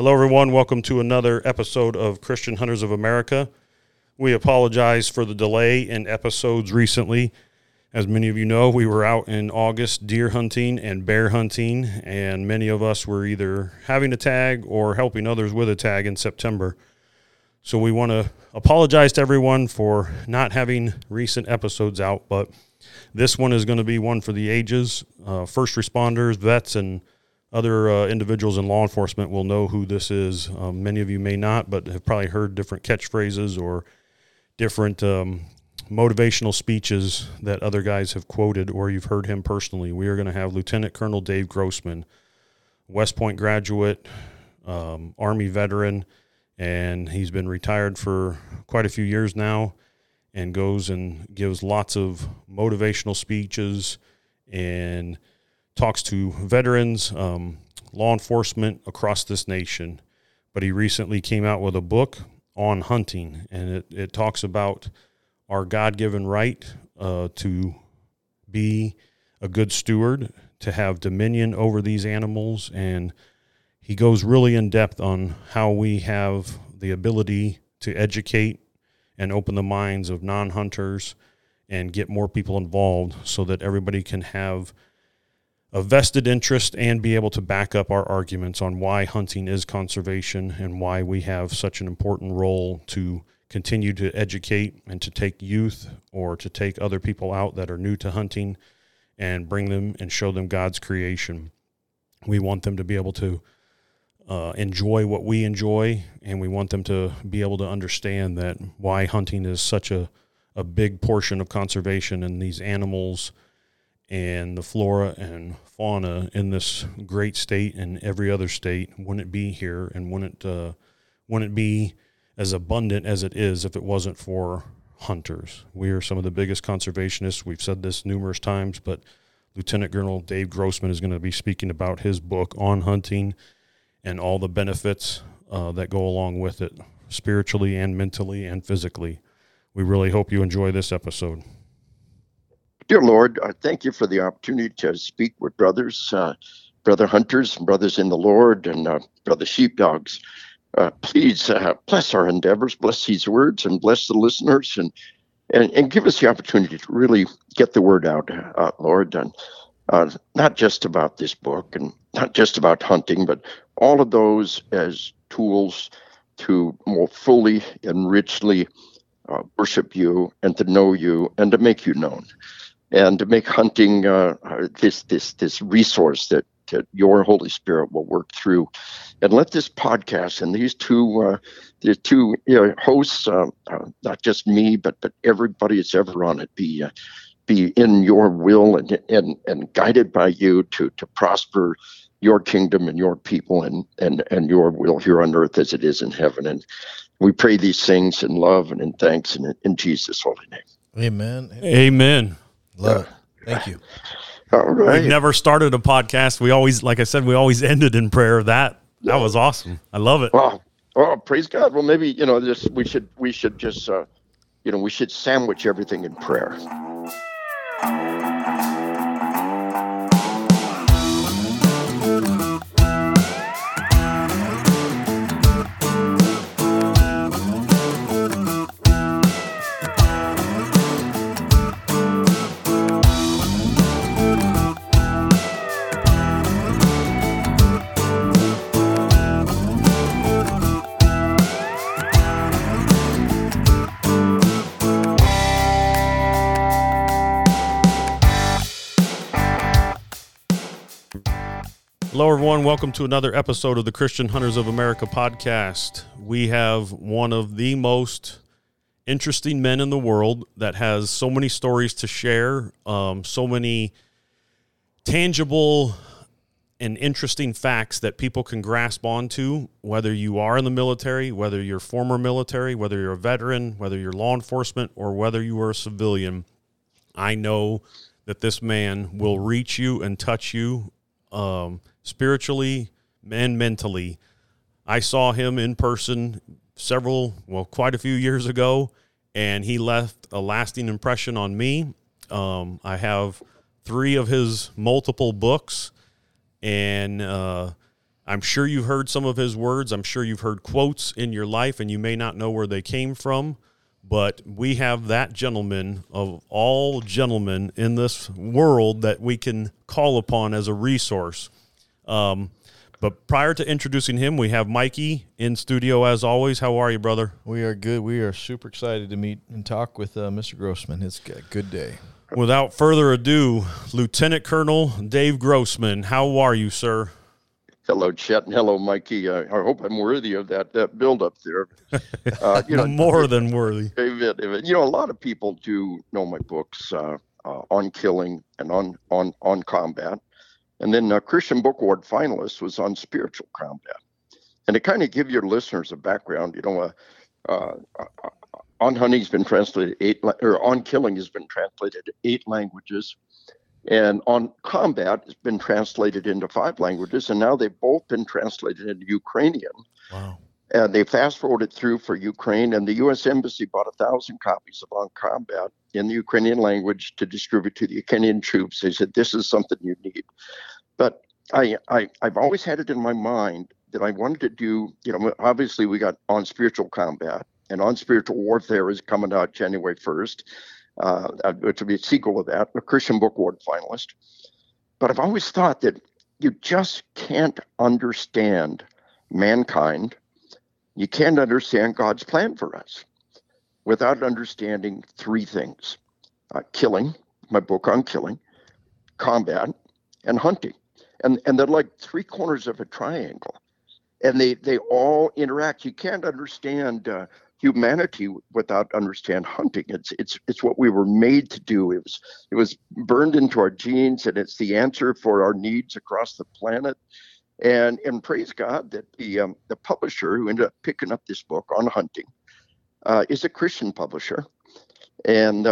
Hello, everyone. Welcome to another episode of Christian Hunters of America. We apologize for the delay in episodes recently. As many of you know, we were out in August deer hunting and bear hunting, and many of us were either having a tag or helping others with a tag in September. So we want to apologize to everyone for not having recent episodes out, but this one is going to be one for the ages. First responders, vets, and other individuals in law enforcement will know who this is. Many of you may not, but have probably heard different catchphrases or different motivational speeches that other guys have quoted, or you've heard him personally. We are going to have Lieutenant Colonel Dave Grossman, West Point graduate, Army veteran, and he's been retired for quite a few years now and goes and gives lots of motivational speeches and talks to veterans, law enforcement across this nation. But he recently came out with a book, On Hunting, and it talks about our God-given right to be a good steward, to have dominion over these animals. And he goes really in depth on how we have the ability to educate and open the minds of non-hunters and get more people involved so that everybody can have a vested interest and be able to back up our arguments on why hunting is conservation and why we have such an important role to continue to educate and to take youth or to take other people out that are new to hunting and bring them and show them God's creation. We want them to be able to enjoy what we enjoy, and we want them to be able to understand that why hunting is such a big portion of conservation and these animals and the flora and fauna in this great state and every other state wouldn't be here and wouldn't be as abundant as it is if it wasn't for hunters. We are some of the biggest conservationists. We've said this numerous times, but Lieutenant Colonel Dave Grossman is going to be speaking about his book On Hunting and all the benefits that go along with it, spiritually and mentally and physically. We really hope you enjoy this episode. Dear Lord, I thank you for the opportunity to speak with brothers, brother hunters, and brothers in the Lord, and brother sheepdogs. Please bless our endeavors, bless these words, and bless the listeners, and give us the opportunity to really get the word out, Lord, and not just about this book and not just about hunting, but all of those as tools to more fully and richly worship you and to know you and to make you known. And to make hunting this resource that your Holy Spirit will work through, and let this podcast and these two hosts, not just me, but everybody that's ever on it, be in your will and guided by you to prosper your kingdom and your people and your will here on earth as it is in heaven. And we pray these things in love and in thanks and in Jesus' holy name. Amen. Amen. Love it. Thank you. All right. We've never started a podcast. We always, like I said, ended in prayer. That was awesome. I love it. Wow. Oh, praise God. Well, maybe, we should just, we should sandwich everything in prayer. Hello, everyone. Welcome to another episode of the Christian Hunters of America podcast. We have one of the most interesting men in the world that has so many stories to share, so many tangible and interesting facts that people can grasp onto, whether you are in the military, whether you're former military, whether you're a veteran, whether you're law enforcement, or whether you are a civilian. I know that this man will reach you and touch you spiritually and mentally. I saw him in person quite a few years ago, and he left a lasting impression on me. I have 3 of his multiple books, and I'm sure you've heard some of his words. I'm sure you've heard quotes in your life, and you may not know where they came from, but we have that gentleman of all gentlemen in this world that we can call upon as a resource. But prior to introducing him, we have Mikey in studio as always. How are you, brother? We are good. We are super excited to meet and talk with Mr. Grossman. It's a good day. Without further ado, Lieutenant Colonel Dave Grossman, how are you, sir? Hello, Chet, and hello, Mikey. I hope I'm worthy of that build-up there. More than worthy. David, you know, a lot of people do know my books on killing and on combat. And then a Christian Book Award finalist was on spiritual combat. And to kind of give your listeners a background, you know, On Hunting has been translated On Killing has been translated 8 languages, and On Combat has been translated into 5 languages, and now they've both been translated into Ukrainian. Wow. And they fast-forwarded through for Ukraine, and the U.S. Embassy bought 1,000 copies of On Combat in the Ukrainian language to distribute to the Ukrainian troops. They said, this is something you need. But I've always had it in my mind that I wanted to do, you know, obviously we got On Spiritual Combat, and On Spiritual Warfare is coming out January 1st, which will be a sequel of that, a Christian Book Award finalist. But I've always thought that you just can't understand mankind. You can't understand God's plan for us without understanding 3 things: killing, my book on killing, combat, and hunting. And they're like 3 corners of a triangle, and they all interact. You can't understand humanity without understand hunting. It's what we were made to do. It was burned into our genes, and it's the answer for our needs across the planet. And praise God that the publisher who ended up picking up this book On Hunting is a Christian publisher, and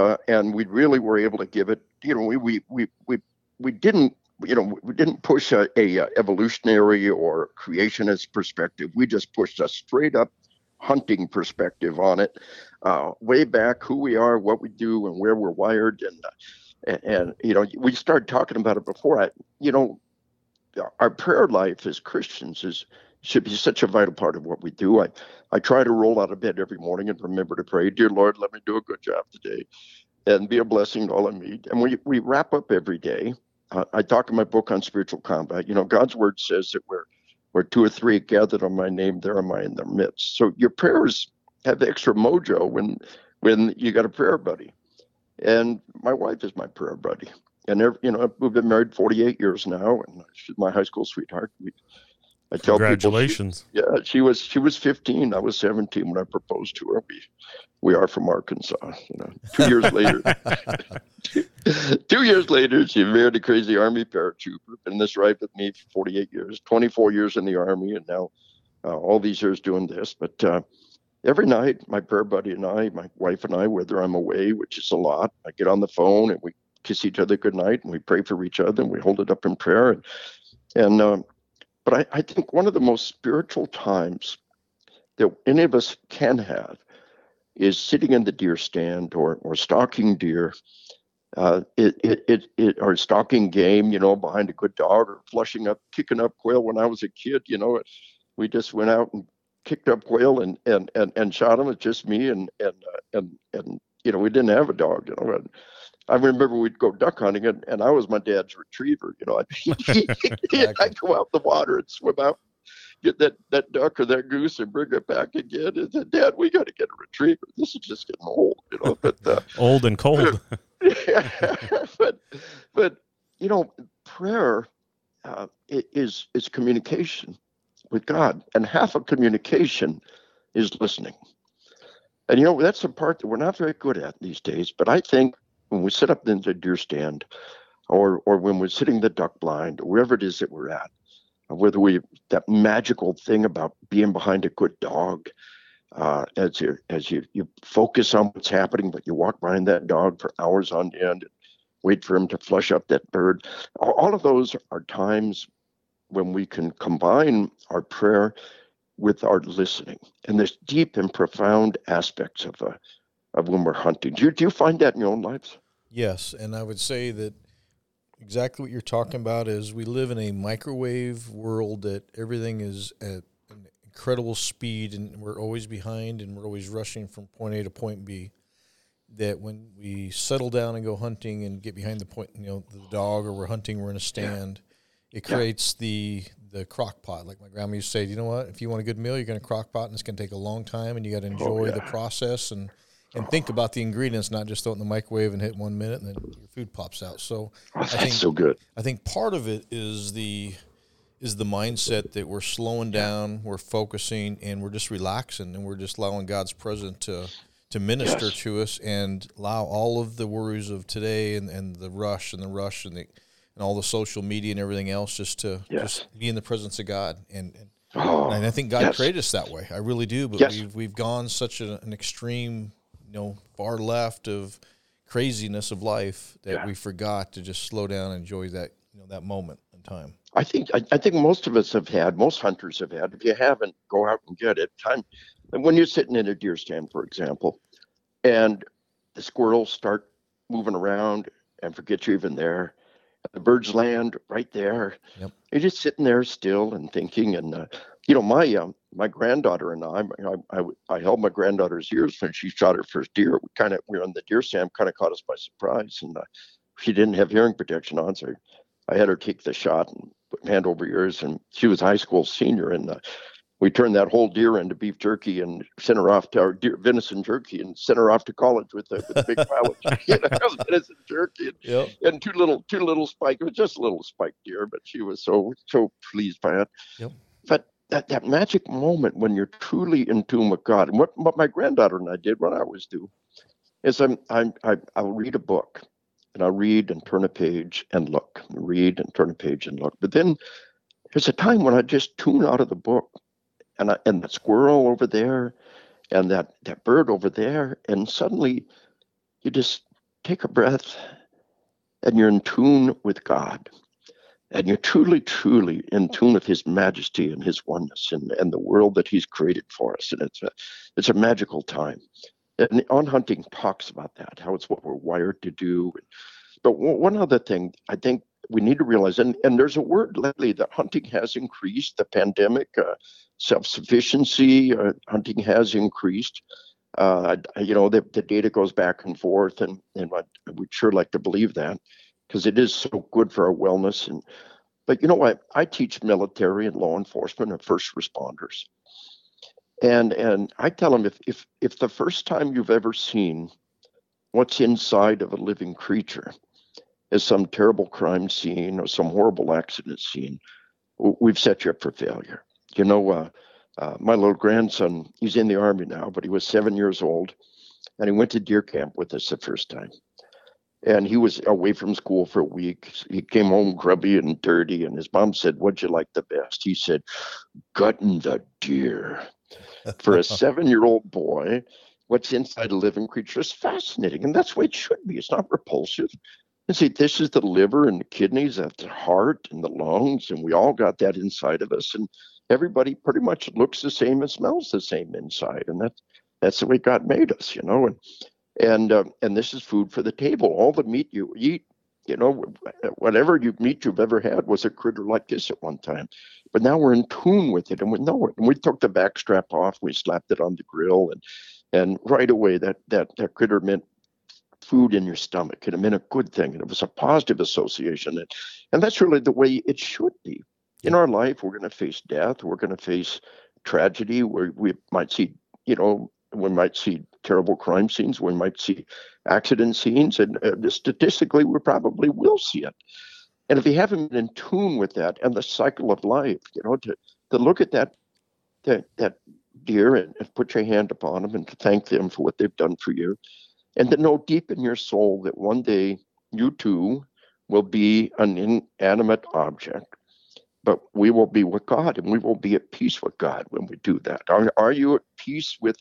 we really were able to give it. You know, we didn't push a evolutionary or creationist perspective. We just pushed a straight up hunting perspective on it, way back who we are, what we do, and where we're wired. And you know, we started talking about it before. Our prayer life as Christians should be such a vital part of what we do. I try to roll out of bed every morning and remember to pray, dear Lord, let me do a good job today and be a blessing to all I meet. And we wrap up every day. I talk in my book on spiritual combat. You know, God's word says that where 2 or 3 gathered on my name, there am I in their midst. So your prayers have extra mojo when you got a prayer buddy. And my wife is my prayer buddy. And, you know, we've been married 48 years now, and she's my high school sweetheart. I tell congratulations. People, she was 15. I was 17 when I proposed to her. We are from Arkansas, you know. 2 years later, 2 years later, she married a crazy Army paratrooper. Been in this ride with me for 48 years, 24 years in the Army, and now all these years doing this. But every night, my prayer buddy and I, my wife and I, whether I'm away, which is a lot, I get on the phone and we kiss each other good night, and we pray for each other, and we hold it up in prayer. But I think one of the most spiritual times that any of us can have is sitting in the deer stand or stalking deer, or stalking game, you know, behind a good dog, or kicking up quail. When I was a kid, you know, we just went out and kicked up quail and shot them. It's just me and you know, we didn't have a dog, you know. I remember we'd go duck hunting, and I was my dad's retriever. You know, I'd go out in the water and swim out, get that duck or that goose, and bring it back again. And then, Dad, we got to get a retriever. This is just getting old, you know. But old and cold. but you know, prayer is communication with God, and half of communication is listening. And you know, that's the part that we're not very good at these days. But I think, when we sit up in the deer stand or when we're sitting in the duck blind, or wherever it is that we're at, whether we that magical thing about being behind a good dog, as you focus on what's happening, but you walk behind that dog for hours on end, wait for him to flush up that bird. All of those are times when we can combine our prayer with our listening. And there's deep and profound aspects of when we're hunting. Do you find that in your own lives? Yes, and I would say that exactly what you're talking about is we live in a microwave world that everything is at an incredible speed, and we're always behind, and we're always rushing from point A to point B. That when we settle down and go hunting and get behind the point, you know, the dog, or we're hunting, we're in a stand, it creates the crock pot. Like my grandma used to say, you know what, if you want a good meal, you're going to crock pot, and it's going to take a long time, and you got to enjoy the process and think about the ingredients, not just throw it in the microwave and hit 1 minute and then your food pops out. So I think part of it is the mindset that we're slowing down, we're focusing, and we're just relaxing, and we're just allowing God's presence to minister to us, and allow all of the worries of today and the rush and and all the social media and everything else just to just be in the presence of God. And I think God created us that way. I really do. But we've gone such an extreme, far left of craziness of life that we forgot to just slow down and enjoy that, that moment in time. I think most hunters have had, if you haven't, go out and get it. And when you're sitting in a deer stand, for example, and the squirrels start moving around and forget you're even there, the birds land right there. Yep. You're just sitting there still and thinking. And my granddaughter and I held my granddaughter's ears when she shot her first deer. We were on the deer stand, kind of caught us by surprise, and she didn't have hearing protection on, so I had her take the shot and put hand over ears. And she was a high school senior, and we turned that whole deer into beef jerky and sent her off to our venison jerky and sent her off to college with a big pile of jerky. Venison jerky and two little spike. It was just a little spike deer, but she was so pleased by it. Yep. But that magic moment when you're truly in tune with God, and what my granddaughter and I did, what I always do, is I'll read a book, and I'll read and turn a page and look, read and turn a page and look. But then there's a time when I just tune out of the book. And that squirrel over there, and that bird over there, and suddenly you just take a breath, and you're in tune with God, and you're truly, truly in tune with His majesty and His oneness, and the world that He's created for us. And it's a magical time. And On Hunting talks about that, how it's what we're wired to do. But one other thing I think we need to realize, and there's a word lately that hunting has increased, the pandemic, self-sufficiency, hunting has increased. The data goes back and forth, and I would sure like to believe that, because it is so good for our wellness. But I teach military and law enforcement and first responders. And I tell them, if the first time you've ever seen what's inside of a living creature is some terrible crime scene or some horrible accident scene, we've set you up for failure. My little grandson, he's in the Army now, but he was 7 years old, and he went to deer camp with us the first time. And he was away from school for a week. He came home grubby and dirty, and his mom said, "What'd you like the best?" He said, "Gutting the deer." For a 7-year-old boy, what's inside a living creature is fascinating, and that's the way it should be. It's not repulsive. And see, this is the liver and the kidneys, that's the heart and the lungs, and we all got that inside of us. And everybody pretty much looks the same and smells the same inside. And that's the way God made us, and this is food for the table. All the meat you eat, whatever meat you've ever had was a critter like this at one time. But now we're in tune with it, and we know it. And we took the back strap off, we slapped it on the grill, and right away that critter meant food in your stomach, and it meant a good thing, and it was a positive association. And that's really the way it should be. In our life, we're going to face death. We're going to face tragedy. We might see, terrible crime scenes. We might see accident scenes. And statistically, we probably will see it. And if you haven't been in tune with that and the cycle of life, to look at that deer and put your hand upon them and to thank them for what they've done for you, and to know deep in your soul that one day you too will be an inanimate object. But we will be with God, and we will be at peace with God when we do that. Are you at peace with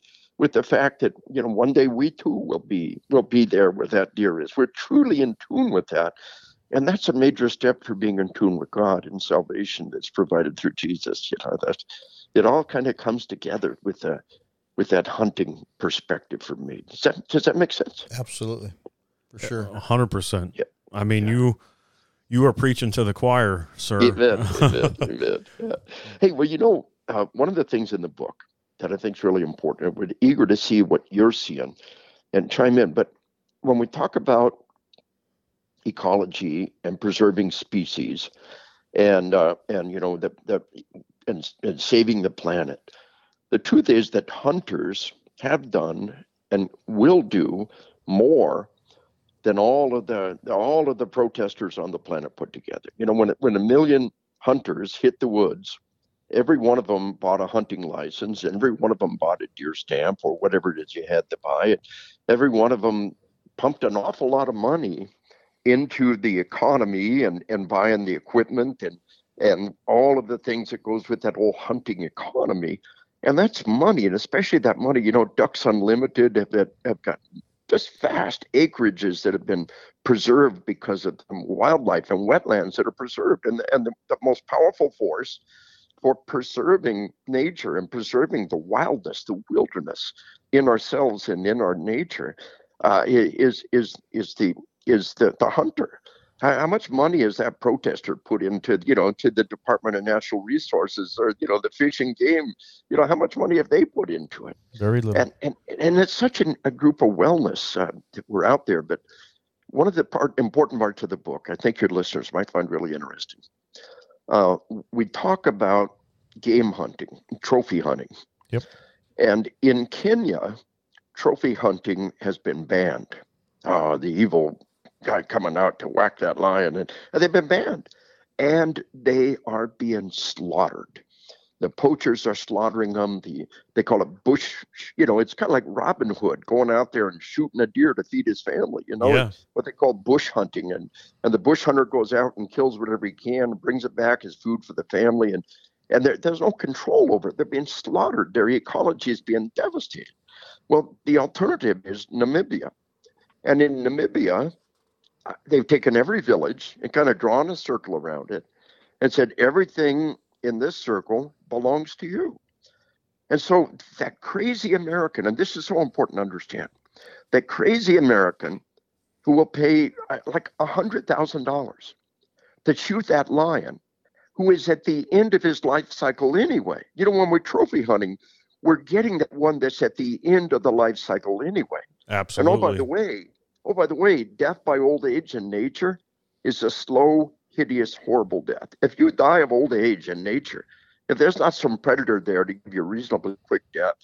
the fact that one day we too will be there where that deer is? We're truly in tune with that, and that's a major step for being in tune with God and salvation that's provided through Jesus. It all kind of comes together with that hunting perspective for me. Does that make sense? Absolutely, for sure, 100%. I mean, you. You were preaching to the choir, sir. He did. He did. He did. Yeah. Hey, well, you know, one of the things in the book that I think is really important, we're eager to see what you're seeing and chime in. But when we talk about ecology and preserving species and you know, and saving the planet, the truth is that hunters have done and will do more than all of the protesters on the planet put together. You know, when 1 million hunters hit the woods, every one of them bought a hunting license, and every one of them bought a deer stamp or whatever it is you had to buy. And every one of them pumped an awful lot of money into the economy and buying the equipment and all of the things that goes with that whole hunting economy. And that's money, and especially that money, you know, Ducks Unlimited have got just vast acreages that have been preserved because of wildlife and wetlands that are preserved. And the most powerful force for preserving nature and preserving the wildness, the wilderness in ourselves and in our nature, is the hunter. How much money has that protester put into, you know, to the Department of Natural Resources or, you know, the Fish and Game? You know, how much money have they put into it? Very little. And it's such a group of wellness that we're out there. But one of the important parts of the book, I think your listeners might find really interesting. We talk about game hunting, trophy hunting. Yep. And in Kenya, trophy hunting has been banned. The evil guy coming out to whack that lion, and they've been banned, and they are being slaughtered. The poachers are slaughtering them. They call it bush, you know, it's kind of like Robin Hood going out there and shooting a deer to feed his family, you know. Yeah. What they call bush hunting, and the bush hunter goes out and kills whatever he can, brings it back as food for the family, and there's no control over it. They're being slaughtered. Their ecology is being devastated. Well, the alternative is Namibia, and in Namibia, they've taken every village and kind of drawn a circle around it and said, everything in this circle belongs to you. And so that crazy American, and this is so important to understand, that crazy American who will pay like $100,000 to shoot that lion, who is at the end of his life cycle anyway. You know, when we're trophy hunting, we're getting that one that's at the end of the life cycle anyway. Absolutely. And by the way, death by old age in nature is a slow, hideous, horrible death. If you die of old age in nature, if there's not some predator there to give you a reasonably quick death,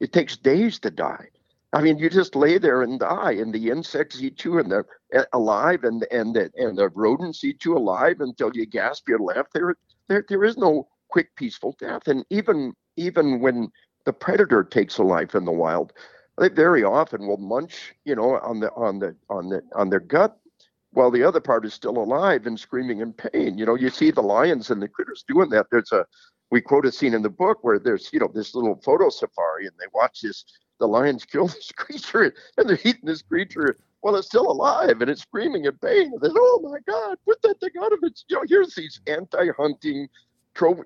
it takes days to die. I mean, you just lay there and die, and the insects eat you and they're alive, and the rodents eat you alive until you gasp your life. There is no quick, peaceful death. And even when the predator takes a life in the wild, they very often will munch, you know, on their gut while the other part is still alive and screaming in pain. You know, you see the lions and the critters doing that. We quote a scene in the book where there's, you know, this little photo safari, and they watch the lions kill this creature, and they're eating this creature while it's still alive and it's screaming in pain. And they say, oh my God, put that thing out of it. You know, here's these anti-hunting,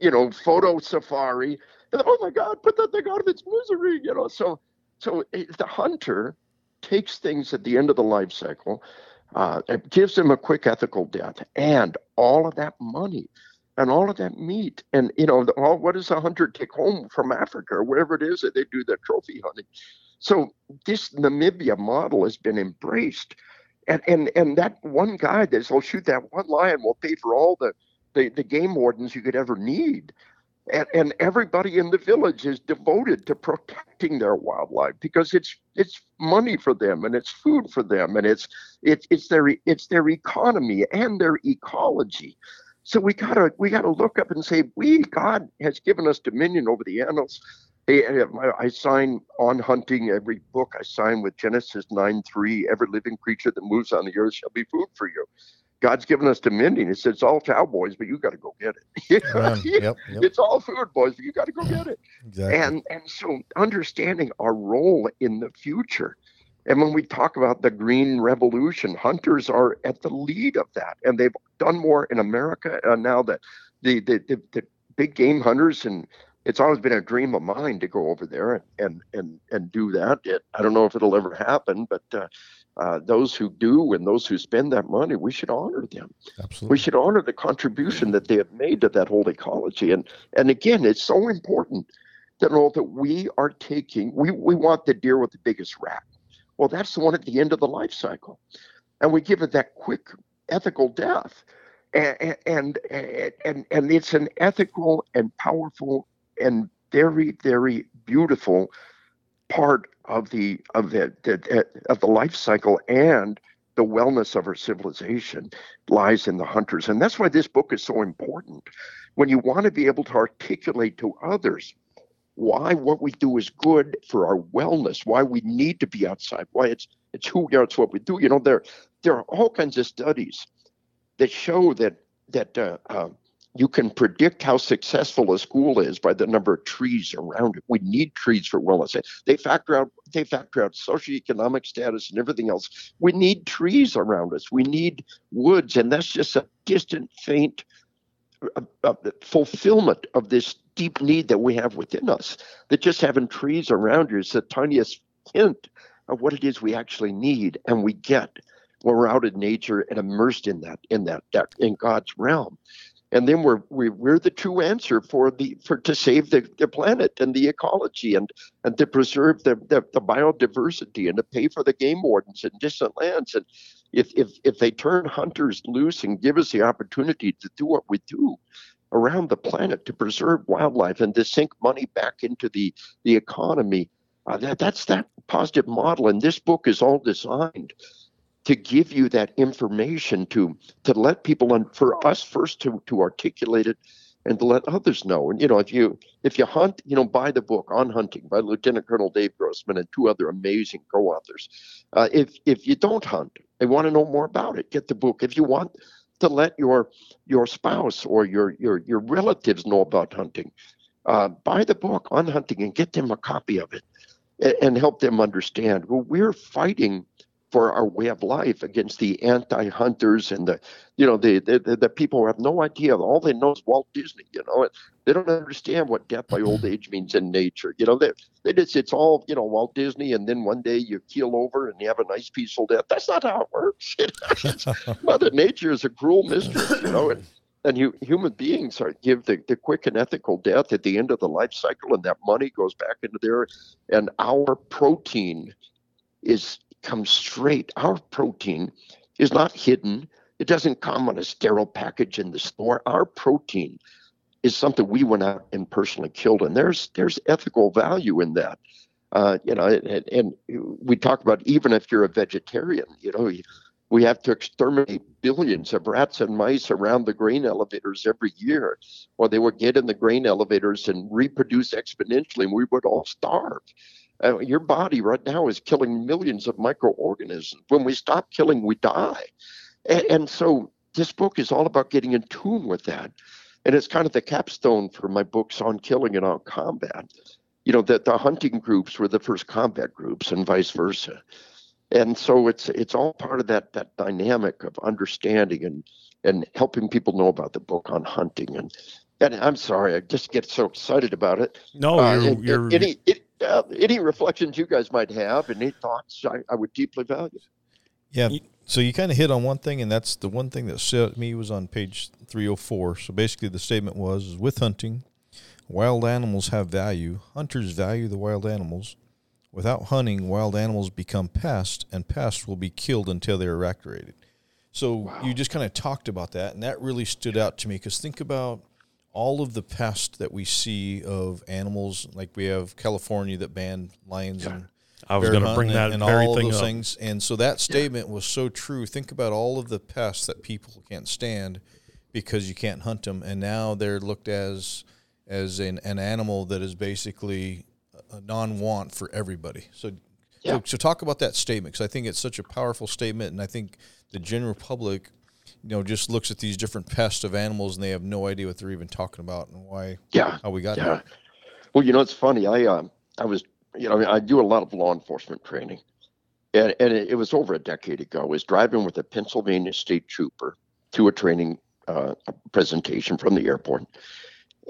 you know, photo safari. And oh my God, put that thing out of its misery, you know, So the hunter takes things at the end of the life cycle, it gives them a quick ethical death, and all of that money and all of that meat. And, you know, what does a hunter take home from Africa or wherever it is that they do their trophy hunting? So this Namibia model has been embraced. And that one guy that says, oh, shoot, that one lion will pay for all the game wardens you could ever need. And everybody in the village is devoted to protecting their wildlife because it's money for them, and it's food for them, and it's their economy and their ecology. So we gotta look up and say, God has given us dominion over the animals. I sign On Hunting, every book I sign with Genesis 9:3, every living creature that moves on the earth shall be food for you. God's given us dominion. He says, it's all cowboys, but you got to go get it. Yep. It's all food, boys, but you got to go get it. Exactly. And so understanding our role in the future. And when we talk about the green revolution, hunters are at the lead of that. And they've done more in America. And now that the big game hunters, and it's always been a dream of mine to go over there and do that. I don't know if it'll ever happen, but those who do and those who spend that money, we should honor them. Absolutely. We should honor the contribution that they have made to that whole ecology. And again, it's so important that all that we are taking, we want the deer with the biggest rack. Well, that's the one at the end of the life cycle. And we give it that quick ethical death. And it's an ethical and powerful and very, very beautiful part of the life cycle, and the wellness of our civilization lies in the hunters. And that's why this book is so important. When you want to be able to articulate to others why what we do is good for our wellness, why we need to be outside, why it's who we are, it's what we do. You know, there are all kinds of studies that show that you can predict how successful a school is by the number of trees around it. We need trees for wellness. They factor out socioeconomic status and everything else. We need trees around us. We need woods, and that's just a distant, faint fulfillment of this deep need that we have within us. That just having trees around you is the tiniest hint of what it is we actually need, and we get when we're out in nature and immersed in God's realm. And then we're the true answer to save the planet and the ecology and to preserve the biodiversity and to pay for the game wardens in distant lands. And if they turn hunters loose and give us the opportunity to do what we do around the planet to preserve wildlife and to sink money back into the economy, that's that positive model. And this book is all designed to give you that information to let people, and for us first to articulate it and to let others know. And, you know, if you hunt, you know, buy the book On Hunting by Lieutenant Colonel Dave Grossman and two other amazing co-authors. If you don't hunt and want to know more about it, get the book. If you want to let your spouse or your relatives know about hunting, buy the book On Hunting and get them a copy of it and help them understand. Well, we're fighting for our way of life against the anti-hunters and the people who have no idea. All they know is Walt Disney, you know. They don't understand what death by old age means in nature. You know, it's all, you know, Walt Disney, and then one day you keel over and you have a nice peaceful death. That's not how it works. Mother Nature is a cruel mistress, you know. And human beings give the quick and ethical death at the end of the life cycle, and that money goes back into there. And our protein comes straight. Our protein is not hidden. It doesn't come on a sterile package in the store. Our protein is something we went out and personally killed, and there's ethical value in that. And we talk about, even if you're a vegetarian, you know, we have to exterminate billions of rats and mice around the grain elevators every year, or they would get in the grain elevators and reproduce exponentially, and we would all starve. Your body right now is killing millions of microorganisms. When we stop killing, we die. And so this book is all about getting in tune with that. And it's kind of the capstone for my books on killing and on combat. You know, that the hunting groups were the first combat groups and vice versa. And so it's all part of that dynamic of understanding and helping people know about the book On Hunting. And I'm sorry, I just get so excited about it. No, any reflections you guys might have, any thoughts, I would deeply value. Yeah, so you kind of hit on one thing, and that's the one thing that set me was on page 304. So basically the statement was, with hunting, wild animals have value. Hunters value the wild animals. Without hunting, wild animals become pests, and pests will be killed until they're eradicated. So wow. You just kind of talked about that, and that really stood out to me, because think about all of the pests that we see of animals, like we have California that banned lions and I was going to bring that and all those up. Things. And so that statement was so true. Think about all of the pests that people can't stand because you can't hunt them, and now they're looked as an animal that is basically a non-want for everybody. So talk about that statement, because I think it's such a powerful statement, and I think the general public, you know, just looks at these different pests of animals and they have no idea what they're even talking about and why, how we got there. Well, you know, it's funny. I was, you know, I do a lot of law enforcement training, and it was over a decade ago. I was driving with a Pennsylvania state trooper to a training presentation from the airport.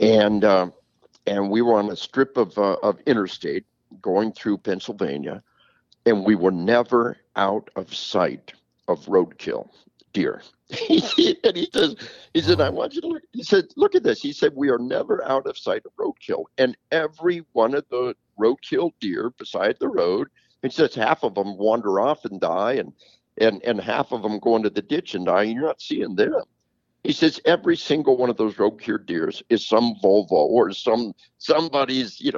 And we were on a strip of interstate going through Pennsylvania, and we were never out of sight of roadkill deer. And he said, I want you to look. He said, look at this. He said, we are never out of sight of roadkill. And every one of the roadkill deer beside the road, he says half of them wander off and die, and half of them go into the ditch and die. And you're not seeing them. He says every single one of those roadkill deers is some Volvo or somebody's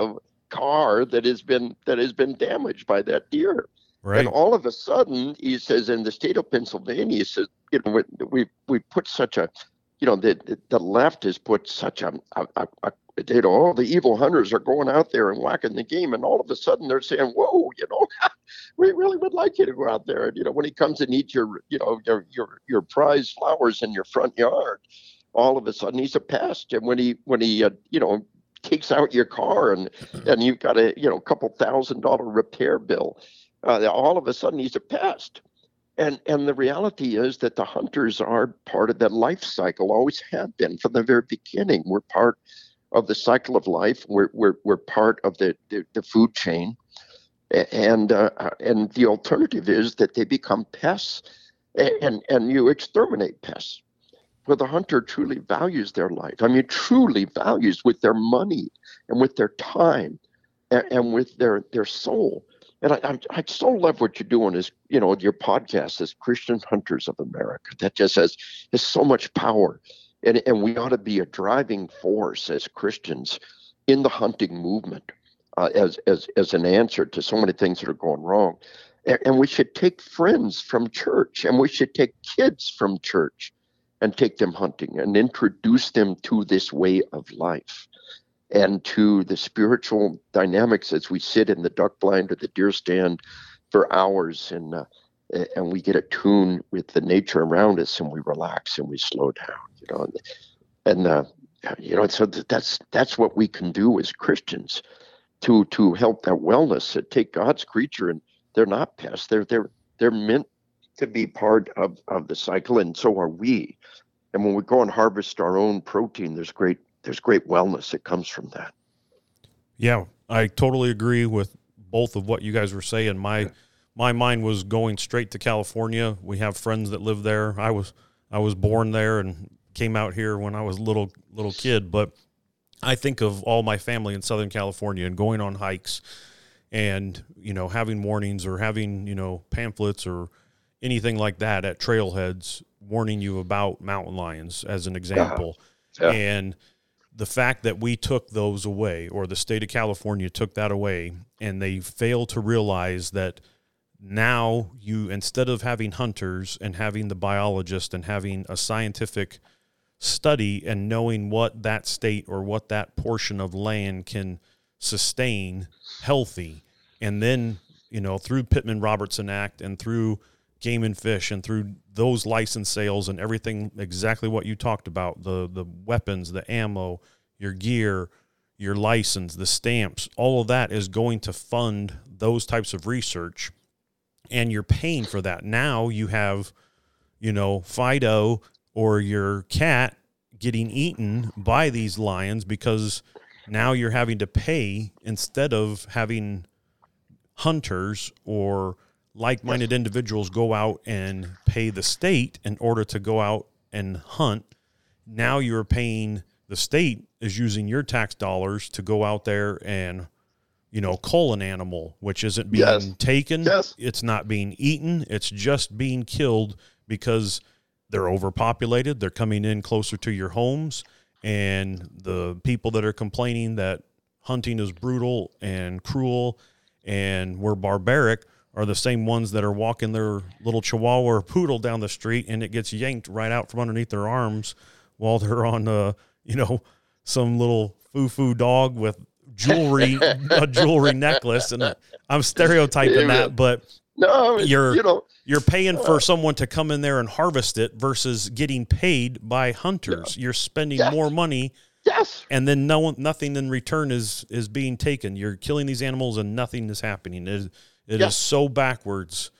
car that has been damaged by that deer. Right. And all of a sudden, he says, in the state of Pennsylvania, he says, we put such a, the left has put such a all the evil hunters are going out there and whacking the game. And all of a sudden they're saying, whoa, we really would like you to go out there. And, when he comes and eats your prize flowers in your front yard, all of a sudden he's a pest. And when he takes out your car and you've got a couple $1,000 repair bill. All of a sudden, he's a pest. And the reality is that the hunters are part of that life cycle, always have been from the very beginning. We're part of the cycle of life. We're part of the food chain. And the alternative is that they become pests and you exterminate pests. Well, the hunter truly values their life. I mean, truly values with their money and with their time and with their soul. And I so love what you're doing is, your podcast is Christian Hunters of America. That just has so much power. And we ought to be a driving force as Christians in the hunting movement as an answer to so many things that are going wrong. And we should take friends from church, and we should take kids from church and take them hunting and introduce them to this way of life and to the spiritual dynamics as we sit in the duck blind or the deer stand for hours and we get attuned with the nature around us, and we relax and we slow down, so that's what we can do as Christians to help that wellness, to take God's creature, and they're not pests, they're meant to be part of the cycle, and so are we. And when we go and harvest our own protein, there's great wellness that comes from that. Yeah, I totally agree with both of what you guys were saying. My mind was going straight to California. We have friends that live there. I was born there and came out here when I was little kid. But I think of all my family in Southern California and going on hikes and, having warnings or having, pamphlets or anything like that at trailheads warning you about mountain lions as an example. Yeah. And the fact that we took those away, or the state of California took that away, and they fail to realize that now instead of having hunters and having the biologist and having a scientific study and knowing what that state or what that portion of land can sustain healthy, and then, through Pittman-Robertson Act and through Game and Fish and through those license sales and everything, exactly what you talked about, the weapons, the ammo, your gear, your license, the stamps, all of that is going to fund those types of research, and you're paying for that. Now you have, Fido or your cat getting eaten by these lions because now you're having to pay instead of having hunters or like-minded individuals go out and pay the state in order to go out and hunt. Now you're paying, the state is using your tax dollars to go out there and, cull an animal, which isn't being taken. Yes. It's not being eaten. It's just being killed because they're overpopulated. They're coming in closer to your homes. And the people that are complaining that hunting is brutal and cruel and we're barbaric are the same ones that are walking their little chihuahua or poodle down the street, and it gets yanked right out from underneath their arms while they're on, some little foo-foo dog with jewelry, a jewelry necklace. And I'm stereotyping that, but no, you're paying for someone to come in there and harvest it versus getting paid by hunters. You're spending more money. Yes. And then nothing in return is being taken. You're killing these animals and nothing is happening. It is so backwards,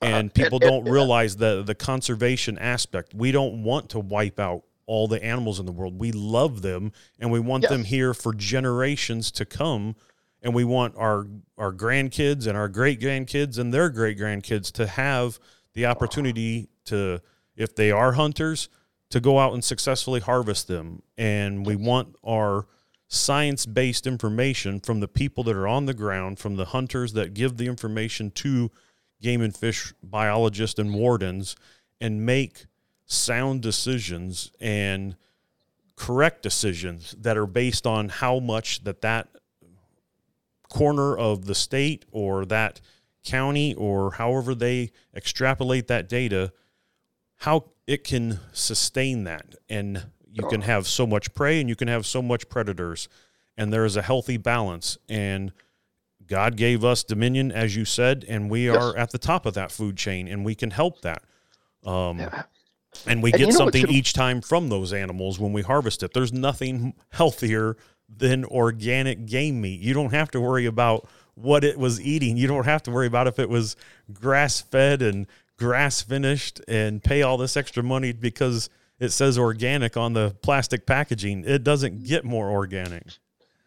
and people don't realize the conservation aspect. We don't want to wipe out all the animals in the world. We love them, and we want them here for generations to come, and we want our grandkids and our great-grandkids and their great-grandkids to have the opportunity to, if they are hunters, to go out and successfully harvest them. And we want our science-based information from the people that are on the ground, from the hunters that give the information to game and fish biologists and wardens, and make sound decisions and correct decisions that are based on how much that corner of the state or that county or however they extrapolate that data, how it can sustain that. And you can have so much prey and you can have so much predators, and there is a healthy balance. And God gave us dominion, as you said, and we are at the top of that food chain, and we can help that. And we get something each time from those animals when we harvest it. There's nothing healthier than organic game meat. You don't have to worry about what it was eating. You don't have to worry about if it was grass-fed and grass-finished and pay all this extra money because it says organic on the plastic packaging. It doesn't get more organic.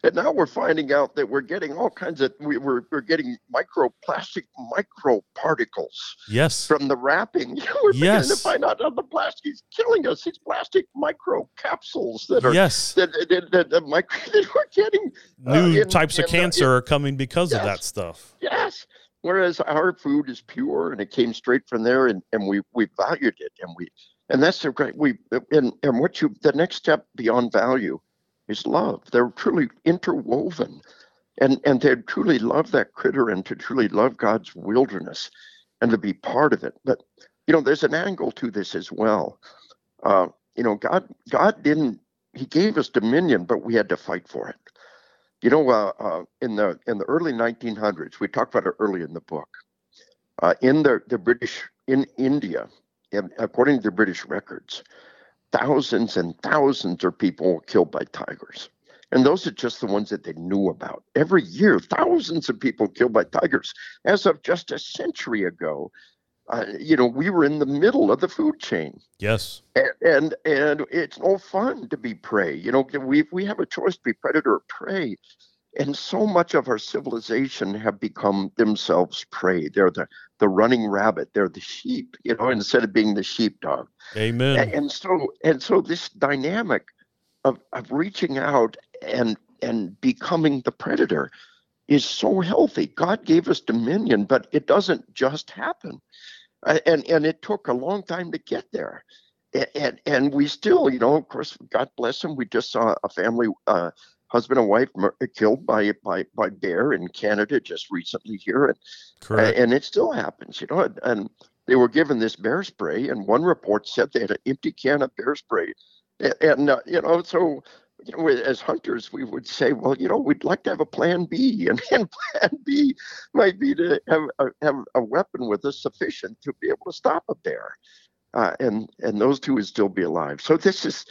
And now we're finding out that we're getting all kinds of, we're getting microplastic microparticles. Yes. From the wrapping. We're beginning to find out how the plastic is killing us. These plastic microcapsules that are, that we're getting. New types of cancer are coming because of that stuff. Yes. Whereas our food is pure and it came straight from there, and we valued it. And that's the great, the next step beyond value is love. They're truly interwoven, and to truly love that critter and to truly love God's wilderness and to be part of it. But, there's an angle to this as well. God didn't, he gave us dominion, but we had to fight for it. In the early 1900s, we talked about it early in the book, in India, and according to the British records, thousands and thousands of people were killed by tigers. And those are just the ones that they knew about. Every year, thousands of people killed by tigers. As of just a century ago, we were in the middle of the food chain. Yes. And it's no fun to be prey. We have a choice to be predator or prey. And so much of our civilization have become themselves prey. They're the running rabbit. They're the sheep, instead of being the sheepdog. Amen. And so this dynamic of reaching out and becoming the predator is so healthy. God gave us dominion, but it doesn't just happen. And it took a long time to get there. And we still, of course, God bless them. We just saw a family, husband and wife killed by bear in Canada just recently here. And, correct. And it still happens, and they were given this bear spray, and one report said they had an empty can of bear spray. So as hunters, we would say, well, we'd like to have a plan B, and plan B might be to have a weapon with us sufficient to be able to stop a bear. And those two would still be alive. So this is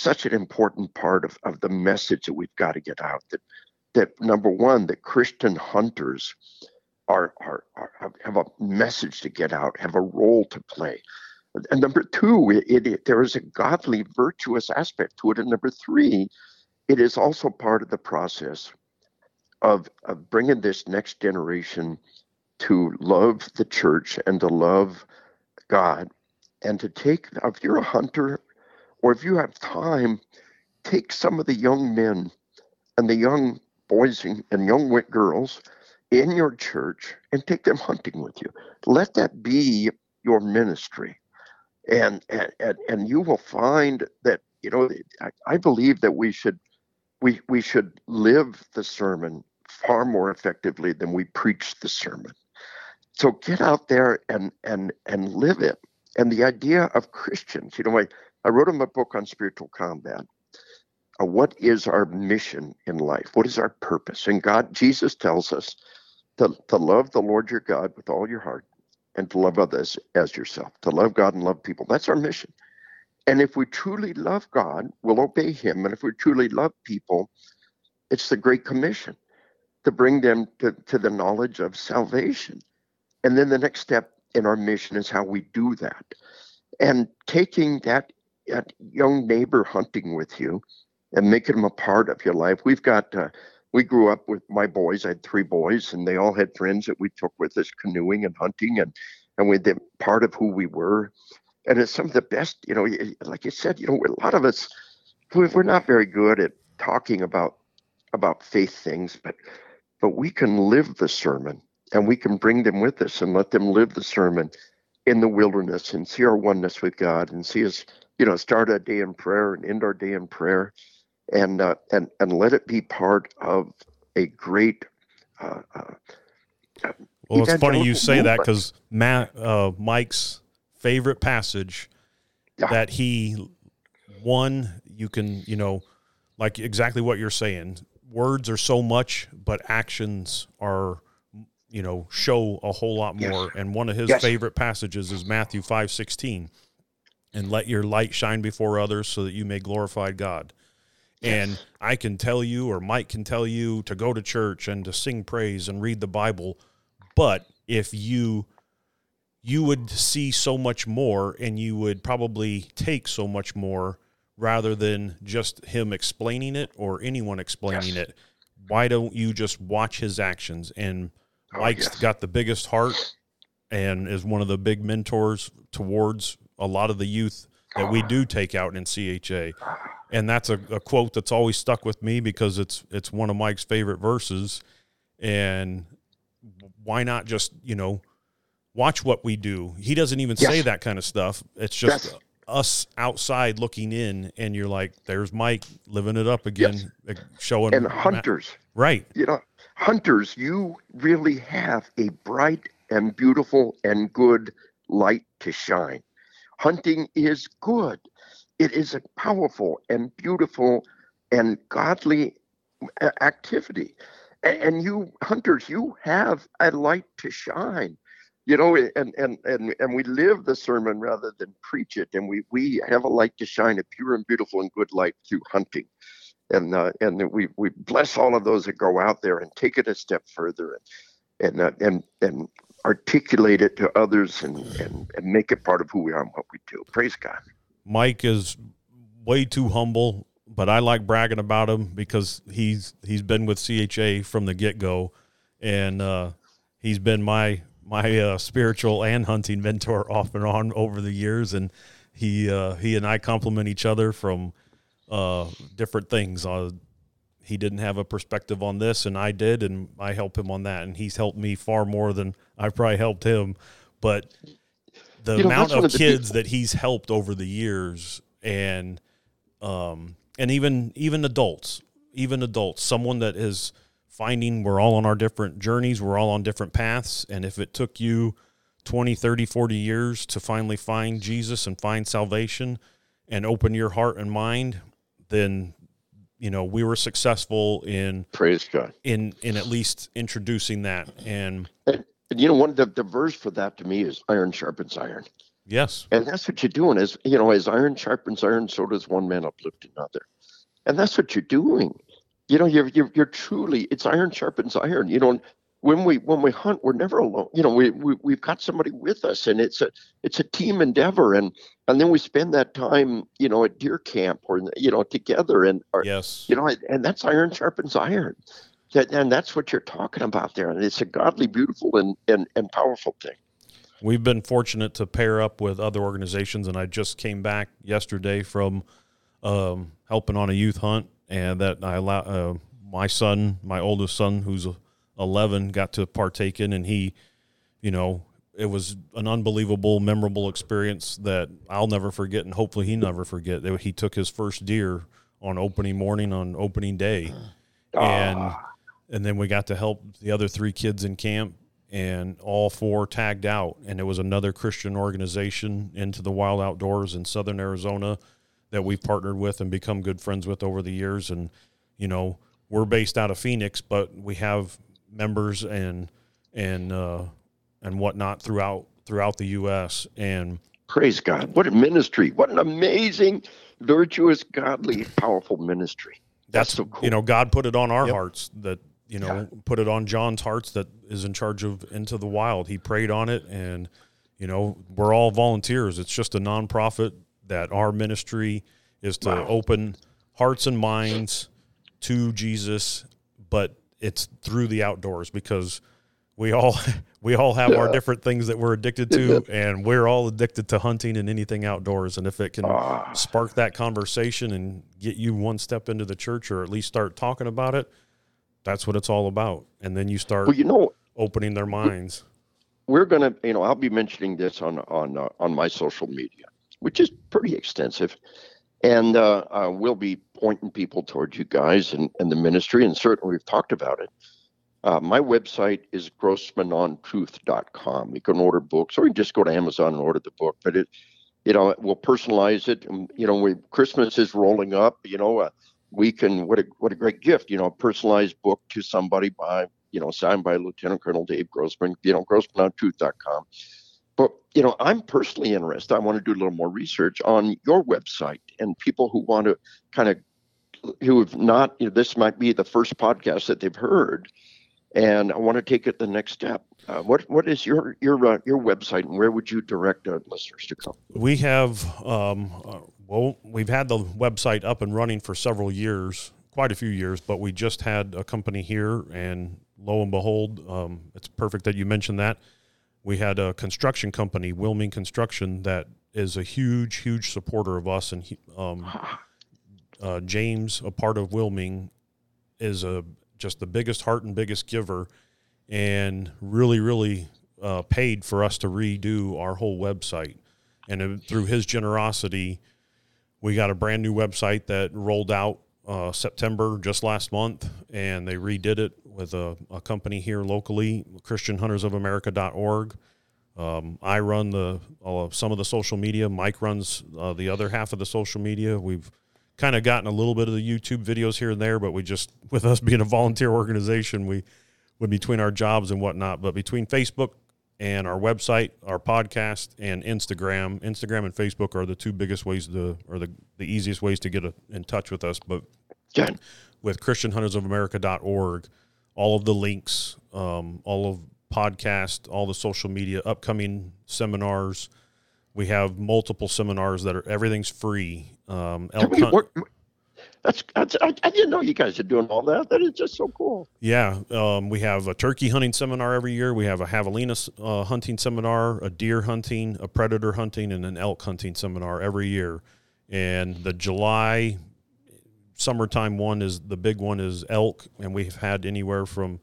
such an important part of the message that we've got to get out, that number one, that Christian hunters are have a message to get out, have a role to play. And number two, there is a godly, virtuous aspect to it. And number three, it is also part of the process of bringing this next generation to love the church and to love God, and to take, if you're a hunter, or if you have time, take some of the young men and the young boys and young girls in your church and take them hunting with you. Let that be your ministry. And you will find that, I believe that we should live the sermon far more effectively than we preach the sermon. So get out there and live it. And the idea of Christians, I wrote in my book on spiritual combat, what is our mission in life? What is our purpose? And Jesus tells us to love the Lord your God with all your heart and to love others as yourself, to love God and love people. That's our mission. And if we truly love God, we'll obey him. And if we truly love people, it's the Great Commission to bring them to the knowledge of salvation. And then the next step in our mission is how we do that. And taking that young neighbor hunting with you and making them a part of your life. We've got we grew up with my boys. I had three boys, and they all had friends that we took with us canoeing and hunting, and we did part of who we were. And it's some of the best, you know, like you said, you know, a lot of us, we're not very good at talking about faith things, but we can live the sermon, and we can bring them with us and let them live the sermon in the wilderness and see our oneness with God and see us, you know, start our day in prayer and end our day in prayer, and let it be part of a great well, it's funny you say movement. That because Mike's favorite passage that he won, you can, you know, like exactly what you're saying. Words are so much, but actions are, you know, show a whole lot more. Yes. And one of his favorite passages is Matthew 5:16, and let your light shine before others so that you may glorify God. Yes. And I can tell you, or Mike can tell you, to go to church and to sing praise and read the Bible. But if you would see so much more, and you would probably take so much more rather than just him explaining it or anyone explaining it. Why don't you just watch his actions? And Mike's got the biggest heart and is one of the big mentors towards a lot of the youth that we do take out in CHA. And that's a quote that's always stuck with me because it's one of Mike's favorite verses. And why not just, you know, watch what we do? He doesn't even say that kind of stuff. It's just us outside looking in, and you're like, there's Mike living it up again, showing. And hunters. Right. You know, hunters, you really have a bright and beautiful and good light to shine. Hunting is good. It is a powerful and beautiful and godly activity. And you hunters, you have a light to shine, you know, and we live the sermon rather than preach it. And we have a light to shine, a pure and beautiful and good light through hunting. And we bless all of those that go out there and take it a step further and articulate it to others and make it part of who we are and what we do. Praise God. Mike is way too humble, but I like bragging about him because he's been with CHA from the get-go, and he's been my spiritual and hunting mentor off and on over the years, and he and I compliment each other from different things. He didn't have a perspective on this, and I did, and I help him on that, and he's helped me far more than I probably helped him, but the amount of kids that he's helped over the years, and even adults, someone that is finding we're all on our different journeys, we're all on different paths. And if it took you 20, 30, 40 years to finally find Jesus and find salvation and open your heart and mind, then, you know, we were successful in praise God in at least introducing that. And you know, one of the verse for that to me is iron sharpens iron. Yes. And that's what you're doing is, you know, as iron sharpens iron, so does one man uplift another. And that's what you're doing. You know, you're truly, it's iron sharpens iron. You know, when we hunt, we're never alone. You know, we've got somebody with us, and it's a team endeavor. And then we spend that time, you know, at deer camp or, you know, together, you know, and that's iron sharpens iron. And that's what you're talking about there. And it's a godly, beautiful, and powerful thing. We've been fortunate to pair up with other organizations, and I just came back yesterday from helping on a youth hunt, and that I allow my oldest son, who's 11, got to partake in, and he, you know, it was an unbelievable, memorable experience that I'll never forget, and hopefully he never forget. He took his first deer on opening morning, on opening day, and then we got to help the other three kids in camp, and all four tagged out. And it was another Christian organization, Into the Wild Outdoors in Southern Arizona, that we've partnered with and become good friends with over the years. And, you know, we're based out of Phoenix, but we have members and whatnot throughout the U.S. And praise God. What a ministry. What an amazing, virtuous, godly, powerful ministry. That's so cool. You know, God put it on our hearts that, you know, put it on John's hearts that is in charge of Into the Wild. He prayed on it, and, you know, we're all volunteers. It's just a nonprofit that our ministry is to open hearts and minds to Jesus but it's through the outdoors, because we all have our different things that we're addicted to, and we're all addicted to hunting and anything outdoors. And if it can spark that conversation and get you one step into the church, or at least start talking about it, that's what it's all about. And then you start, opening their minds. We're going to, I'll be mentioning this on my social media, which is pretty extensive. And we'll be pointing people towards you guys and the ministry, and certainly we've talked about it. My website is GrossmanOnTruth.com. You can order books, or you can just go to Amazon and order the book. But we'll personalize it. And, Christmas is rolling up. We can. What a great gift! A personalized book to somebody by signed by Lieutenant Colonel Dave Grossman. GrossmanOnTruth.com. But, I'm personally interested. I want to do a little more research on your website, and people who want to who have not, this might be the first podcast that they've heard, and I want to take it the next step. What is your website, and where would you direct our listeners to come? We have, we've had the website up and running for several years, quite a few years, but we just had a company here, and lo and behold, it's perfect that you mentioned that. We had a construction company, Wilming Construction, that is a huge, huge supporter of us. And James, a part of Wilming, is just the biggest heart and biggest giver, and really, really paid for us to redo our whole website. And through his generosity, we got a brand new website that rolled out September, just last month, and they redid it with a company here locally, ChristianHuntersOfAmerica.org. I run some of the social media. Mike runs the other half of the social media. We've kind of gotten a little bit of the YouTube videos here and there, but with us being a volunteer organization, we between our jobs and whatnot, but between Facebook and our website, our podcast, and Instagram and Facebook are the two biggest ways the easiest ways to get in touch with us. But with ChristianHuntersOfAmerica.org, all of the links, all of podcast, all the social media, upcoming seminars. We have multiple seminars everything's free. I didn't know you guys are doing all that. That is just so cool. Yeah. We have a turkey hunting seminar every year. We have a javelina hunting seminar, a deer hunting, a predator hunting, and an elk hunting seminar every year. And the July summertime one is the big one, is elk. And we've had anywhere from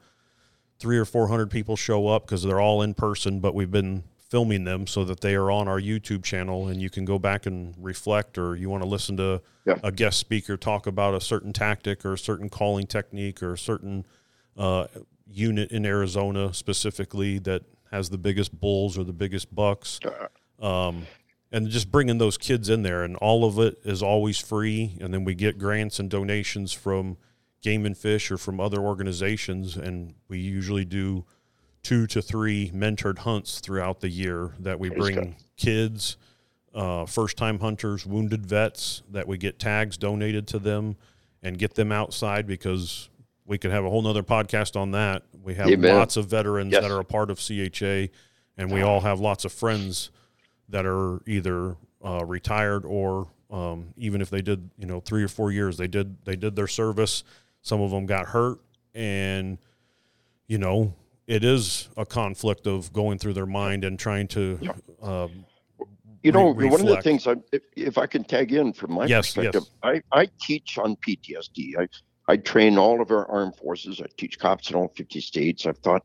300 or 400 people show up, because they're all in person, but we've been filming them so that they are on our YouTube channel, and you can go back and reflect, or you want to listen to a guest speaker talk about a certain tactic or a certain calling technique or a certain unit in Arizona specifically that has the biggest bulls or the biggest bucks. And just bringing those kids in there, and all of it is always free. And then we get grants and donations from Game and Fish or from other organizations, and we usually do 2 to 3 mentored hunts throughout the year that we bring kids, first-time hunters, wounded vets, that we get tags donated to them and get them outside, because we could have a whole nother podcast on that. We have lots of veterans that are a part of CHA, and we all have lots of friends that are either retired or even if they did, 3 or 4 years, they did their service. Some of them got hurt, and, it is a conflict of going through their mind and trying to, reflect. One of the things if I can tag in from my perspective, yes. I teach on PTSD. I train all of our armed forces. I teach cops in all 50 states. I've taught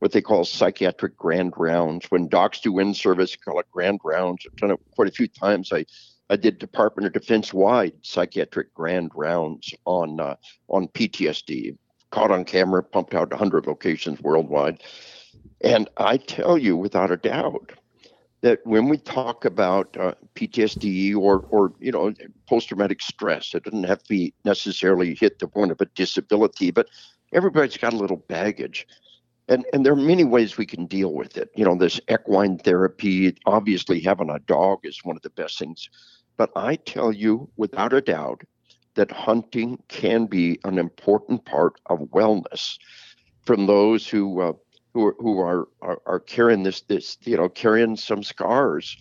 what they call psychiatric grand rounds. When docs do in-service, I call it grand rounds. I've done it quite a few times. I did Department of Defense-wide psychiatric grand rounds on PTSD. Caught on camera, pumped out 100 locations worldwide. And I tell you without a doubt that when we talk about PTSD or post-traumatic stress, it doesn't have to be necessarily hit the point of a disability, but everybody's got a little baggage. And there are many ways we can deal with it. This equine therapy, obviously having a dog is one of the best things. But I tell you without a doubt that hunting can be an important part of wellness from those who are carrying this carrying some scars,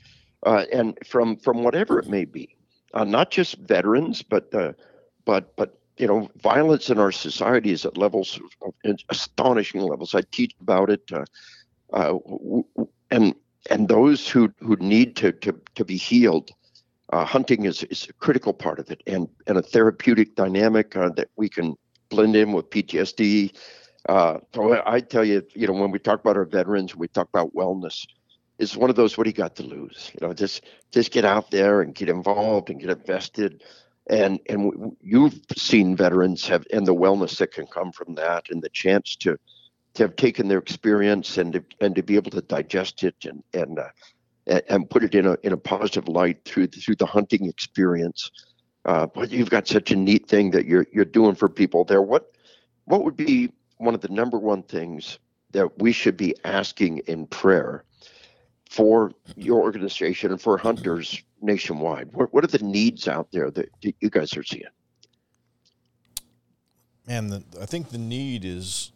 and from whatever it may be, not just veterans, but you know, violence in our society is at levels, astonishing levels. I teach about it, and those who need to be healed, hunting is a critical part of it, and a therapeutic dynamic that we can blend in with PTSD. So I tell you, you know, when we talk about our veterans, we talk about wellness. It's one of those, what do you got to lose? You know, just get out there and get involved and get invested. And you've seen veterans have, and the wellness that can come from that, and the chance to have taken their experience and to be able to digest it and put it in a positive light through the hunting experience. But you've got such a neat thing that you're doing for people there. What would be one of the number one things that we should be asking in prayer for your organization and for hunters nationwide? What are the needs out there that you guys are seeing? Man, I think the need is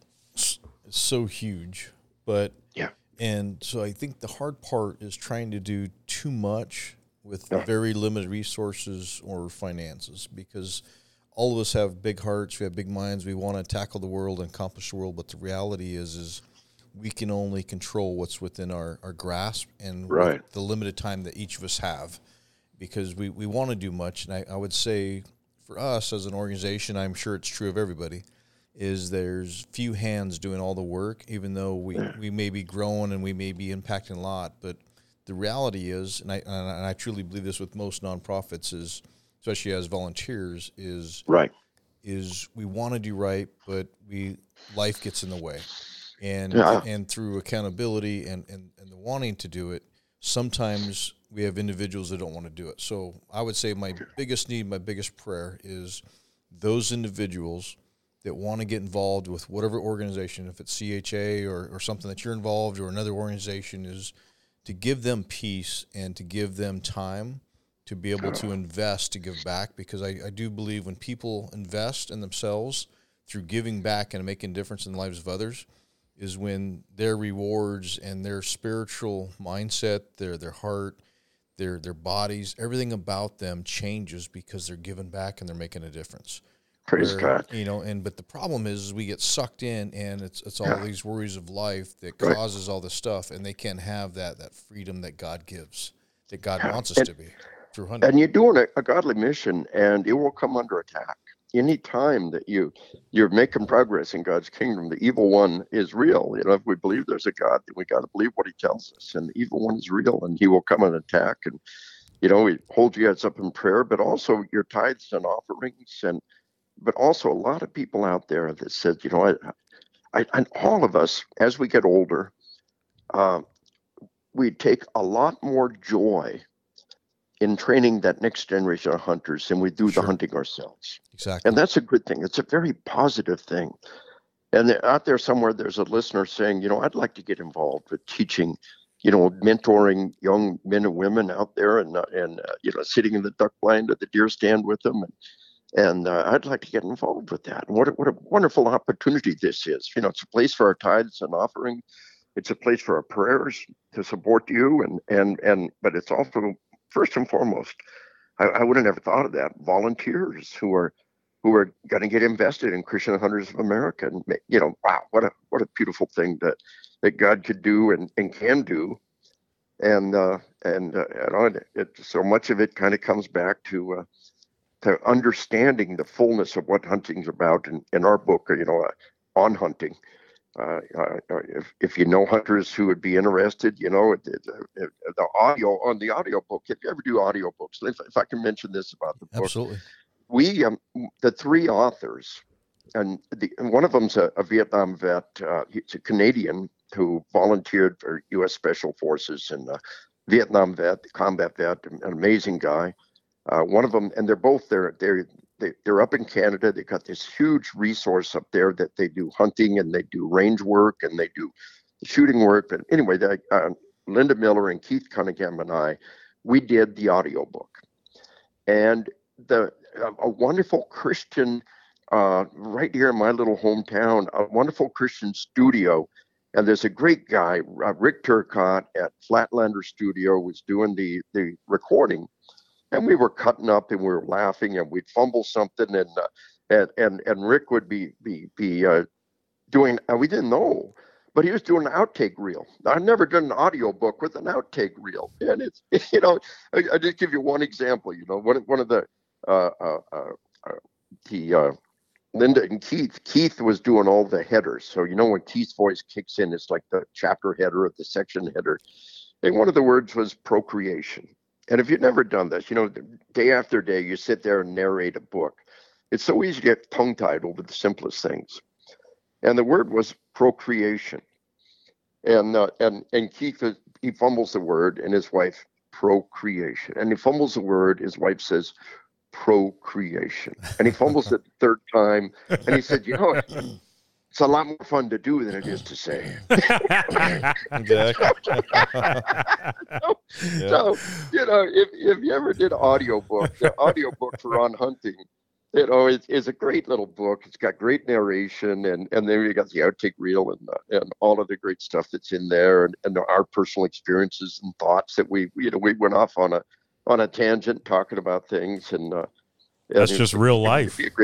so huge, but yeah. And so I think the hard part is trying to do too much with very limited resources or finances, because all of us have big hearts, we have big minds, we want to tackle the world and accomplish the world, but the reality is we can only control what's within our grasp and right. the limited time that each of us have, because we want to do much. And I would say for us as an organization, I'm sure it's true of everybody, is there's few hands doing all the work, even though we may be growing and we may be impacting a lot. But the reality is, and I truly believe this with most nonprofits, is especially as volunteers, is right. is we want to do right, but life gets in the way. And through accountability and the wanting to do it, sometimes we have individuals that don't want to do it. So I would say my biggest need, my biggest prayer is those individuals that want to get involved with whatever organization, if it's CHA or something that you're involved or another organization, is to give them peace and to give them time to be able to invest, to give back. Because I do believe when people invest in themselves through giving back and making a difference in the lives of others, is when their rewards and their spiritual mindset, their heart, their bodies, everything about them changes because they're giving back and they're making a difference. Praise God. You know, but the problem is we get sucked in, and it's all these worries of life that causes all this stuff, and they can't have that freedom that God gives, that God wants us to be through hunting. And you're doing a godly mission, and it will come under attack. Any time that you're making progress in God's kingdom, the evil one is real. You know, if we believe there's a God, then we got to believe what he tells us. And the evil one is real, and he will come and attack. And, you know, we hold you guys up in prayer, but also your tithes and offerings. But also a lot of people out there that said, you know, and all of us, as we get older, we take a lot more joy in training that next generation of hunters, and we do the hunting ourselves. Exactly. And that's a good thing. It's a very positive thing. And out there somewhere, there's a listener saying, you know, I'd like to get involved with teaching, you know, mentoring young men and women out there and you know, sitting in the duck blind or the deer stand with them. And I'd like to get involved with that. And what a wonderful opportunity this is. You know, it's a place for our tithes and offering. It's a place for our prayers to support you. But it's also, first and foremost, I would have never thought of that. Volunteers who are going to get invested in Christian Hunters of America, and you know, wow, what a beautiful thing that God could do and can do, and so much of it kind of comes back to understanding the fullness of what hunting's about. And in our book, you know, On Hunting. If you know hunters who would be interested, you know, the audio on the audiobook, if you ever do audiobooks, if I can mention this about the book. Absolutely. We, the three authors, and one of them's a Vietnam vet, he's a Canadian who volunteered for U.S. Special Forces, and a Vietnam vet, combat vet, an amazing guy. One of them, and they're both there, they're up in Canada. They've got this huge resource up there that they do hunting and they do range work and they do shooting work. But anyway, Linda Miller and Keith Cunningham and we did the audiobook. And a wonderful Christian, right here in my little hometown, a wonderful Christian studio. And there's a great guy, Rick Turcotte at Flatlander Studio, was doing the recording. And we were cutting up and we were laughing and we'd fumble something. And and Rick would be doing, we didn't know, but he was doing an outtake reel. I've never done an audio book with an outtake reel. And it's, you know, I just give you one example, you know, one of the Linda and Keith was doing all the headers. So, you know, when Keith's voice kicks in, it's like the chapter header or the section header. And one of the words was procreation. And if you've never done this, you know, day after day, you sit there and narrate a book. It's so easy to get tongue-tied over the simplest things. And the word was procreation. And Keith, he fumbles the word, and his wife, procreation. And he fumbles the word, his wife says, procreation. And he fumbles it the third time, and he said, you know, it's a lot more fun to do than it is to say. So, you know, if you ever did audiobook, the audiobook for On Hunting, you know, it's a great little book. It's got great narration, and then you got the outtake reel and all of the great stuff that's in there, and our personal experiences and thoughts that we went off on a tangent talking about things, and that's just real life. It'd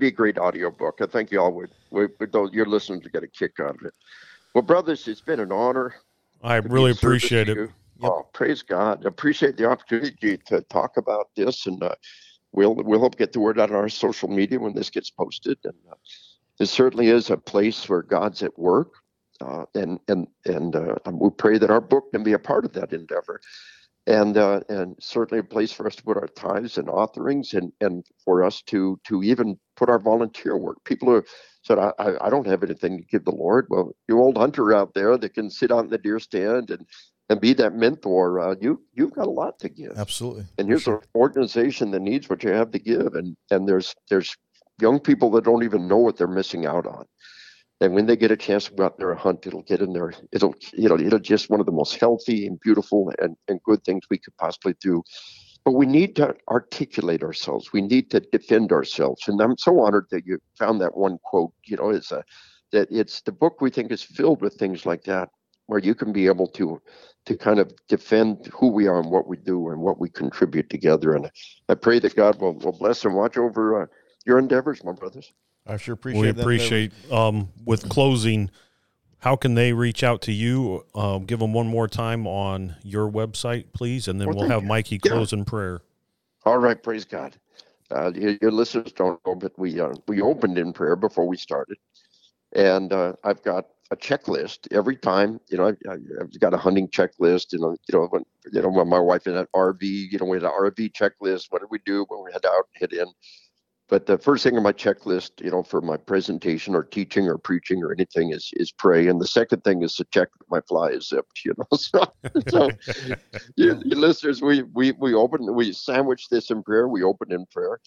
be a great audio book. I think you all would your listeners would get a kick out of it. Well, brothers, it's been an honor. I really appreciate it. Yep. Oh, praise God! I appreciate the opportunity to talk about this, and we'll help get the word out on our social media when this gets posted. And this certainly is a place where God's at work, and we pray that our book can be a part of that endeavor. And certainly a place for us to put our tithes and offerings, and for us to even put our volunteer work. People who said, I don't have anything to give the Lord. Well, your old hunter out there that can sit out in the deer stand and be that mentor, you've got a lot to give. Absolutely. And here's an organization that needs what you have to give. And there's young people that don't even know what they're missing out on. And when they get a chance to go out there and hunt, it'll get in there. It'll just one of the most healthy and beautiful and good things we could possibly do. But we need to articulate ourselves. We need to defend ourselves. And I'm so honored that you found that one quote, you know, that it's the book we think is filled with things like that, where you can be able to kind of defend who we are and what we do and what we contribute together. And I pray that God will bless and watch over your endeavors, my brothers. I sure appreciate that. We appreciate that. With closing, how can they reach out to you? Give them one more time on your website, please, and then we'll have Mikey close in prayer. All right, praise God. Your listeners don't know, but we opened in prayer before we started, and I've got a checklist every time. You know, I've got a hunting checklist. When my wife in an RV, you know, we had an RV checklist. What did we do when we had to out and hit in? But the first thing on my checklist, you know, for my presentation or teaching or preaching or anything is pray. And the second thing is to check that my fly is zipped, you know. So you listeners, we sandwich this in prayer. We open in prayer.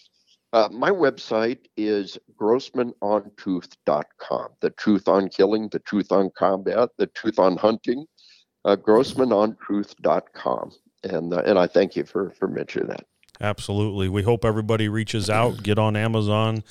My website is GrossmanOnTruth.com. The truth on killing, the truth on combat, the truth on hunting, GrossmanOnTruth.com. And I thank you for mentioning that. Absolutely. We hope everybody reaches out, get on Amazon,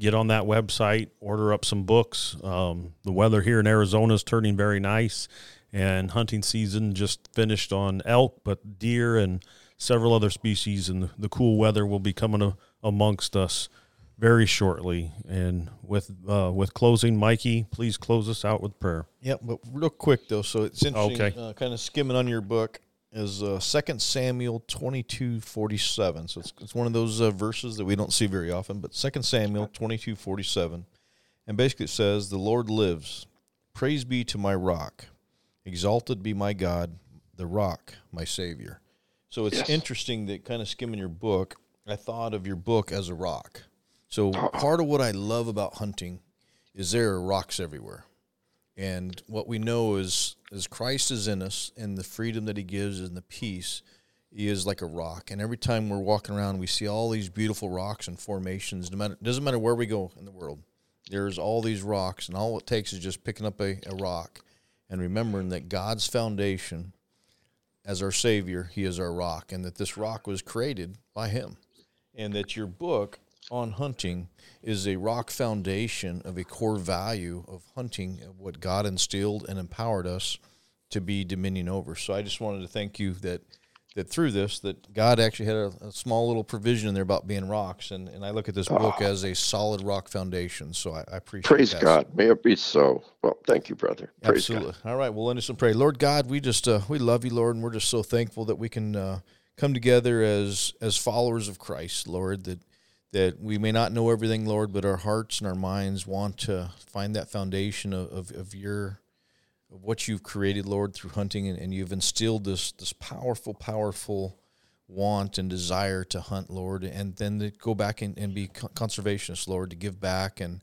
get on that website, order up some books. The weather here in Arizona is turning very nice, and hunting season just finished on elk, but deer and several other species, and the cool weather will be coming amongst us very shortly. And with closing, Mikey, please close us out with prayer. Yeah, but real quick, though, so it's interesting, kind of skimming on your book, is 2 Samuel 22:47. So it's one of those verses that we don't see very often, but 2 Samuel 22:47. And basically it says, "The Lord lives. Praise be to my rock. Exalted be my God, the rock, my Savior." So it's interesting that kind of skimming your book, I thought of your book as a rock. So part of what I love about hunting is there are rocks everywhere. And what we know is Christ is in us, and the freedom that he gives and the peace, he is like a rock. And every time we're walking around, we see all these beautiful rocks and formations. It doesn't matter where we go in the world. There's all these rocks, and all it takes is just picking up a rock and remembering that God's foundation as our Savior, he is our rock, and that this rock was created by him. And that your book On Hunting is a rock foundation of a core value of hunting, of what God instilled and empowered us to be dominion over. So I just wanted to thank you that that through this, that God actually had a small little provision in there about being rocks. And I look at this book as a solid rock foundation. So I appreciate that. Praise God. May it be so. Well, thank you, brother. Praise Absolutely. God. All right. We'll end this in prayer. Lord God, we just, we love you, Lord. And we're just so thankful that we can, come together as followers of Christ, Lord, that we may not know everything, Lord, but our hearts and our minds want to find that foundation of what you've created, Lord, through hunting, and you've instilled this powerful want and desire to hunt, Lord, and then to go back and be conservationists, Lord, to give back and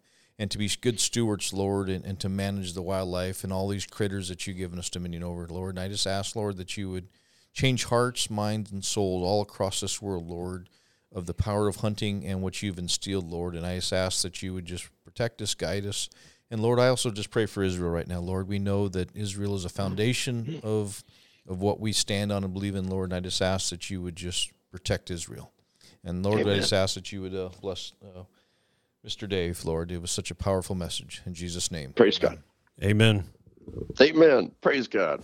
to be good stewards, Lord, and to manage the wildlife and all these critters that you've given us dominion over, Lord. And I just ask, Lord, that you would change hearts, minds, and souls all across this world, Lord, of the power of hunting and what you've instilled, Lord. And I just ask that you would just protect us, guide us. And, Lord, I also just pray for Israel right now, Lord. We know that Israel is a foundation of what we stand on and believe in, Lord. And I just ask that you would just protect Israel. And, Lord, Amen. I just ask that you would bless Mr. Dave, Lord. It was such a powerful message. In Jesus' name. Praise God. Amen. Amen. Praise God.